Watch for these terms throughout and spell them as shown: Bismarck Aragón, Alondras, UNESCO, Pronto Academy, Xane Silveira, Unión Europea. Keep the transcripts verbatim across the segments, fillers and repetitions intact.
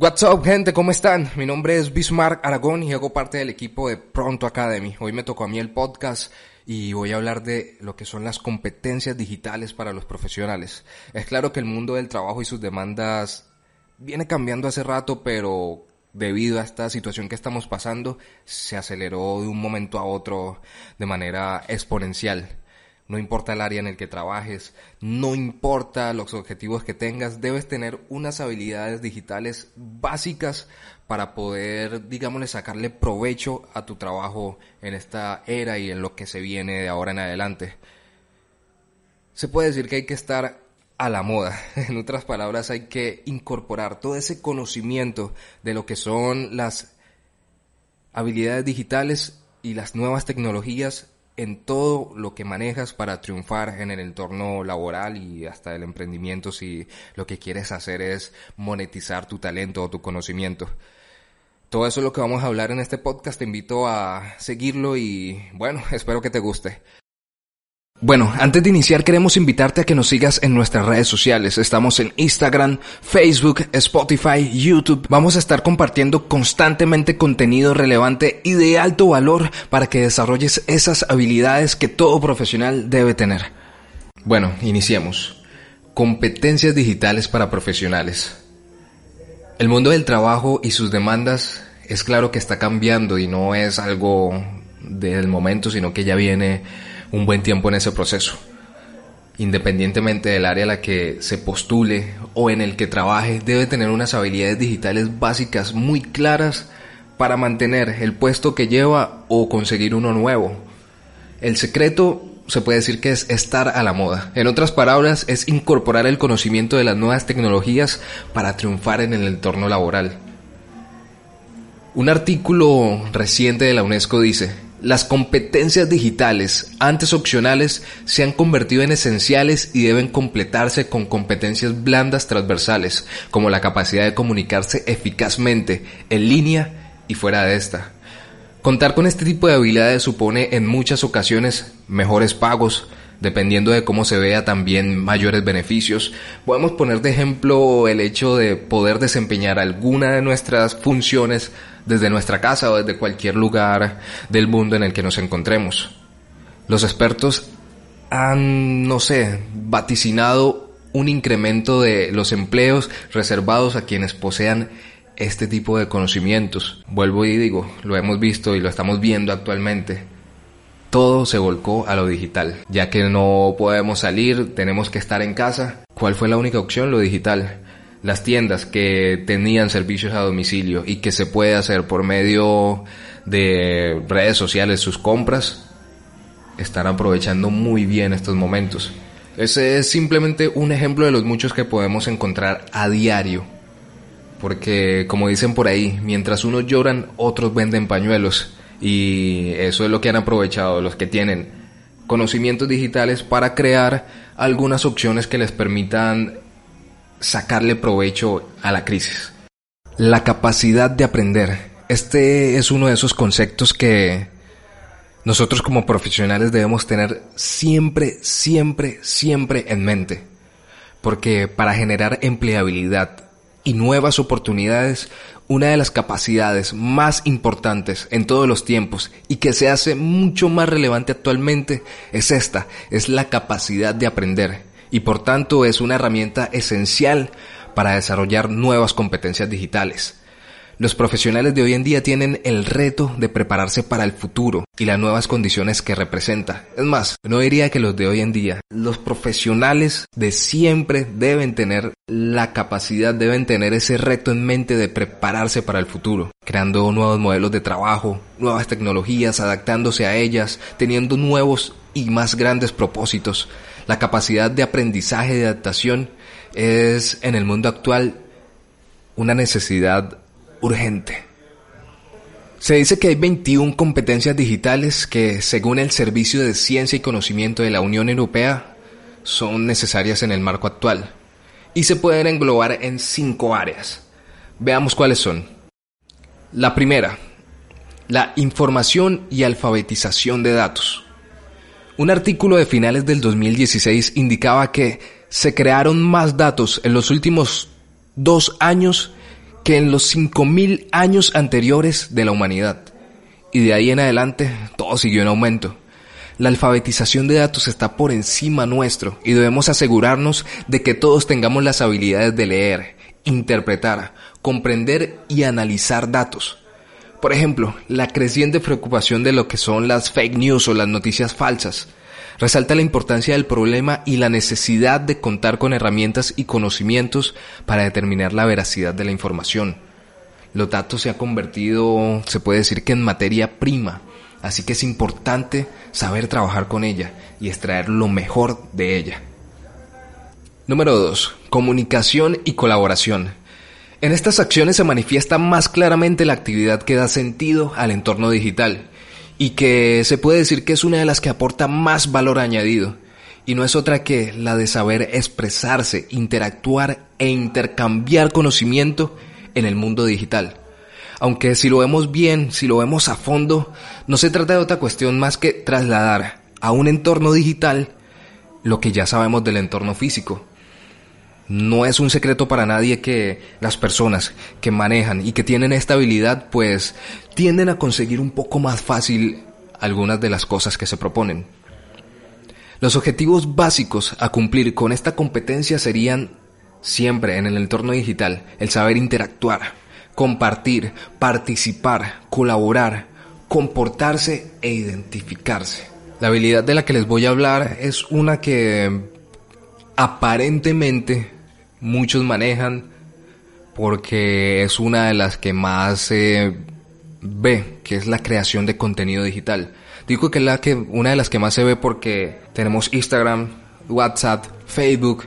What's up, gente, ¿cómo están? Mi nombre es Bismarck Aragón y hago parte del equipo de Pronto Academy. Hoy me tocó a mí el podcast y voy a hablar de lo que son las competencias digitales para los profesionales. Es claro que el mundo del trabajo y sus demandas viene cambiando hace rato, pero debido a esta situación que estamos pasando, se aceleró de un momento a otro de manera exponencial. No importa el área en el que trabajes, no importa los objetivos que tengas, debes tener unas habilidades digitales básicas para poder, digámosle, sacarle provecho a tu trabajo en esta era y en lo que se viene de ahora en adelante. Se puede decir que hay que estar a la moda. En otras palabras, hay que incorporar todo ese conocimiento de lo que son las habilidades digitales y las nuevas tecnologías en todo lo que manejas para triunfar en el entorno laboral y hasta el emprendimiento, si lo que quieres hacer es monetizar tu talento o tu conocimiento. Todo eso es lo que vamos a hablar en este podcast. Te invito a seguirlo y, bueno, espero que te guste. Bueno, antes de iniciar queremos invitarte a que nos sigas en nuestras redes sociales. Estamos en Instagram, Facebook, Spotify, YouTube. Vamos a estar compartiendo constantemente contenido relevante y de alto valor para que desarrolles esas habilidades que todo profesional debe tener. Bueno, iniciemos. Competencias digitales para profesionales. El mundo del trabajo y sus demandas es claro que está cambiando y no es algo del momento, sino que ya viene un buen tiempo en ese proceso. Independientemente del área a la que se postule o en el que trabaje, debe tener unas habilidades digitales básicas muy claras para mantener el puesto que lleva o conseguir uno nuevo. El secreto se puede decir que es estar a la moda. En otras palabras, es incorporar el conocimiento de las nuevas tecnologías para triunfar en el entorno laboral. Un artículo reciente de la UNESCO dice: las competencias digitales, antes opcionales, se han convertido en esenciales y deben completarse con competencias blandas transversales, como la capacidad de comunicarse eficazmente, en línea y fuera de esta. Contar con este tipo de habilidades supone en muchas ocasiones mejores pagos, dependiendo de cómo se vea también mayores beneficios. Podemos poner de ejemplo el hecho de poder desempeñar alguna de nuestras funciones desde nuestra casa o desde cualquier lugar del mundo en el que nos encontremos. Los expertos han, no sé, vaticinado un incremento de los empleos reservados a quienes posean este tipo de conocimientos. Vuelvo y digo, lo hemos visto y lo estamos viendo actualmente. Todo se volcó a lo digital. Ya que no podemos salir, tenemos que estar en casa. ¿Cuál fue la única opción? Lo digital. Las tiendas que tenían servicios a domicilio y que se puede hacer por medio de redes sociales sus compras, están aprovechando muy bien estos momentos. Ese es simplemente un ejemplo de los muchos que podemos encontrar a diario. Porque, como dicen por ahí, mientras unos lloran, otros venden pañuelos. Y eso es lo que han aprovechado los que tienen conocimientos digitales para crear algunas opciones que les permitan sacarle provecho a la crisis. La capacidad de aprender. Este es uno de esos conceptos que nosotros como profesionales debemos tener siempre, siempre, siempre en mente. Porque para generar empleabilidad y nuevas oportunidades, una de las capacidades más importantes en todos los tiempos y que se hace mucho más relevante actualmente es esta, es la capacidad de aprender, y por tanto es una herramienta esencial para desarrollar nuevas competencias digitales. Los profesionales de hoy en día tienen el reto de prepararse para el futuro y las nuevas condiciones que representa. Es más, no diría que los de hoy en día, los profesionales de siempre deben tener la capacidad, deben tener ese reto en mente de prepararse para el futuro, creando nuevos modelos de trabajo, nuevas tecnologías, adaptándose a ellas, teniendo nuevos y más grandes propósitos. La capacidad de aprendizaje y de adaptación es, en el mundo actual, una necesidad urgente. Se dice que hay veintiuna competencias digitales que, según el Servicio de Ciencia y Conocimiento de la Unión Europea, son necesarias en el marco actual y se pueden englobar en cinco áreas. Veamos cuáles son. La primera, la información y alfabetización de datos. Un artículo de finales del dos mil dieciséis indicaba que se crearon más datos en los últimos dos años que en los cinco mil años anteriores de la humanidad. Y de ahí en adelante todo siguió en aumento. La alfabetización de datos está por encima nuestro y debemos asegurarnos de que todos tengamos las habilidades de leer, interpretar, comprender y analizar datos. Por ejemplo, la creciente preocupación de lo que son las fake news o las noticias falsas resalta la importancia del problema y la necesidad de contar con herramientas y conocimientos para determinar la veracidad de la información. Los datos se han convertido, se puede decir que en materia prima, así que es importante saber trabajar con ella y extraer lo mejor de ella. Número dos. Comunicación y colaboración. En estas acciones se manifiesta más claramente la actividad que da sentido al entorno digital y que se puede decir que es una de las que aporta más valor añadido, y no es otra que la de saber expresarse, interactuar e intercambiar conocimiento en el mundo digital. Aunque si lo vemos bien, si lo vemos a fondo, no se trata de otra cuestión más que trasladar a un entorno digital lo que ya sabemos del entorno físico. No es un secreto para nadie que las personas que manejan y que tienen esta habilidad pues tienden a conseguir un poco más fácil algunas de las cosas que se proponen. Los objetivos básicos a cumplir con esta competencia serían siempre en el entorno digital el saber interactuar, compartir, participar, colaborar, comportarse e identificarse. La habilidad de la que les voy a hablar es una que aparentemente muchos manejan porque es una de las que más se eh, ve, que es la creación de contenido digital. Digo que es la que, una de las que más se ve porque tenemos Instagram, WhatsApp, Facebook,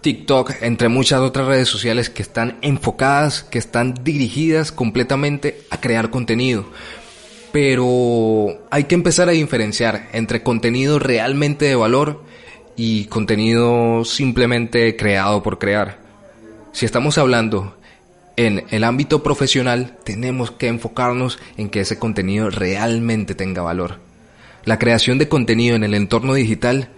TikTok, entre muchas otras redes sociales que están enfocadas, que están dirigidas completamente a crear contenido. Pero hay que empezar a diferenciar entre contenido realmente de valor y contenido simplemente creado por crear. Si estamos hablando en el ámbito profesional, tenemos que enfocarnos en que ese contenido realmente tenga valor. La creación de contenido en el entorno digital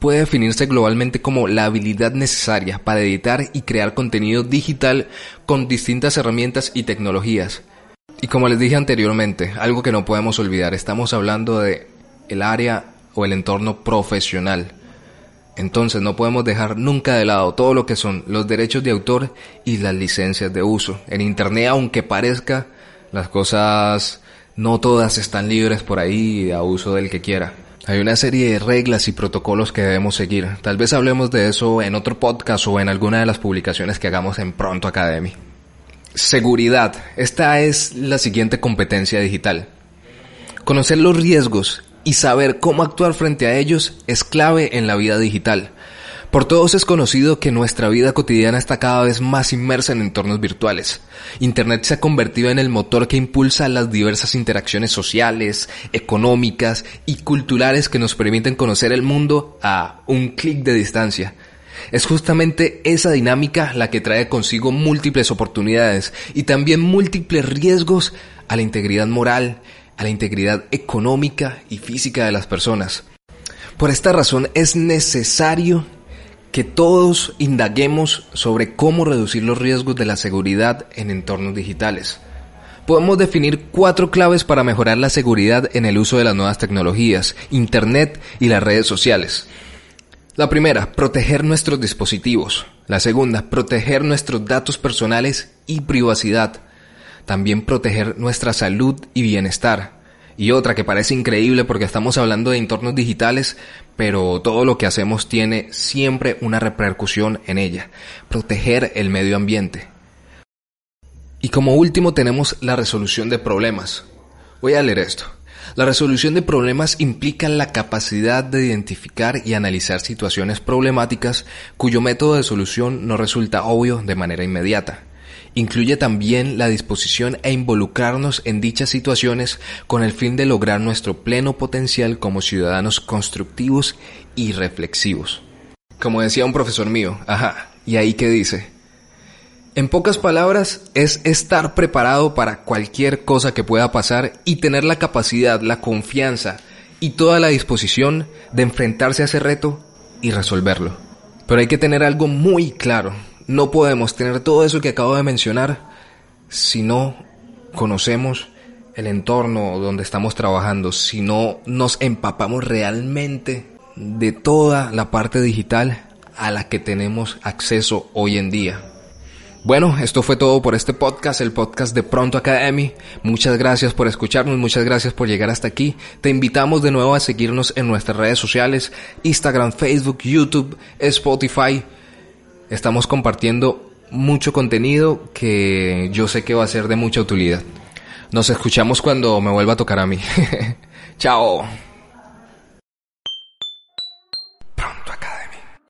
puede definirse globalmente como la habilidad necesaria para editar y crear contenido digital con distintas herramientas y tecnologías. Y como les dije anteriormente, algo que no podemos olvidar, estamos hablando de el área o el entorno profesional. Entonces no podemos dejar nunca de lado todo lo que son los derechos de autor y las licencias de uso. En internet, aunque parezca, las cosas no todas están libres por ahí a uso del que quiera. Hay una serie de reglas y protocolos que debemos seguir. Tal vez hablemos de eso en otro podcast o en alguna de las publicaciones que hagamos en Pronto Academy. Seguridad. Esta es la siguiente competencia digital. Conocer los riesgos y saber cómo actuar frente a ellos es clave en la vida digital. Por todos es conocido que nuestra vida cotidiana está cada vez más inmersa en entornos virtuales. Internet se ha convertido en el motor que impulsa las diversas interacciones sociales, económicas y culturales que nos permiten conocer el mundo a un clic de distancia. Es justamente esa dinámica la que trae consigo múltiples oportunidades y también múltiples riesgos a la integridad moral, a la integridad económica y física de las personas. Por esta razón es necesario que todos indaguemos sobre cómo reducir los riesgos de la seguridad en entornos digitales. Podemos definir cuatro claves para mejorar la seguridad en el uso de las nuevas tecnologías, Internet y las redes sociales. La primera, proteger nuestros dispositivos. La segunda, proteger nuestros datos personales y privacidad. También proteger nuestra salud y bienestar. Y otra que parece increíble porque estamos hablando de entornos digitales, pero todo lo que hacemos tiene siempre una repercusión en ella. Proteger el medio ambiente. Y como último tenemos la resolución de problemas. Voy a leer esto. La resolución de problemas implica la capacidad de identificar y analizar situaciones problemáticas cuyo método de solución no resulta obvio de manera inmediata. Incluye también la disposición a involucrarnos en dichas situaciones con el fin de lograr nuestro pleno potencial como ciudadanos constructivos y reflexivos. Como decía un profesor mío, ajá, ¿y ahí qué dice? En pocas palabras, es estar preparado para cualquier cosa que pueda pasar y tener la capacidad, la confianza y toda la disposición de enfrentarse a ese reto y resolverlo. Pero hay que tener algo muy claro. No podemos tener todo eso que acabo de mencionar si no conocemos el entorno donde estamos trabajando, si no nos empapamos realmente de toda la parte digital a la que tenemos acceso hoy en día. Bueno, esto fue todo por este podcast, el podcast de Pronto Academy. Muchas gracias por escucharnos, muchas gracias por llegar hasta aquí. Te invitamos de nuevo a seguirnos en nuestras redes sociales, Instagram, Facebook, YouTube, Spotify. Estamos compartiendo mucho contenido que yo sé que va a ser de mucha utilidad. Nos escuchamos cuando me vuelva a tocar a mí. Chao.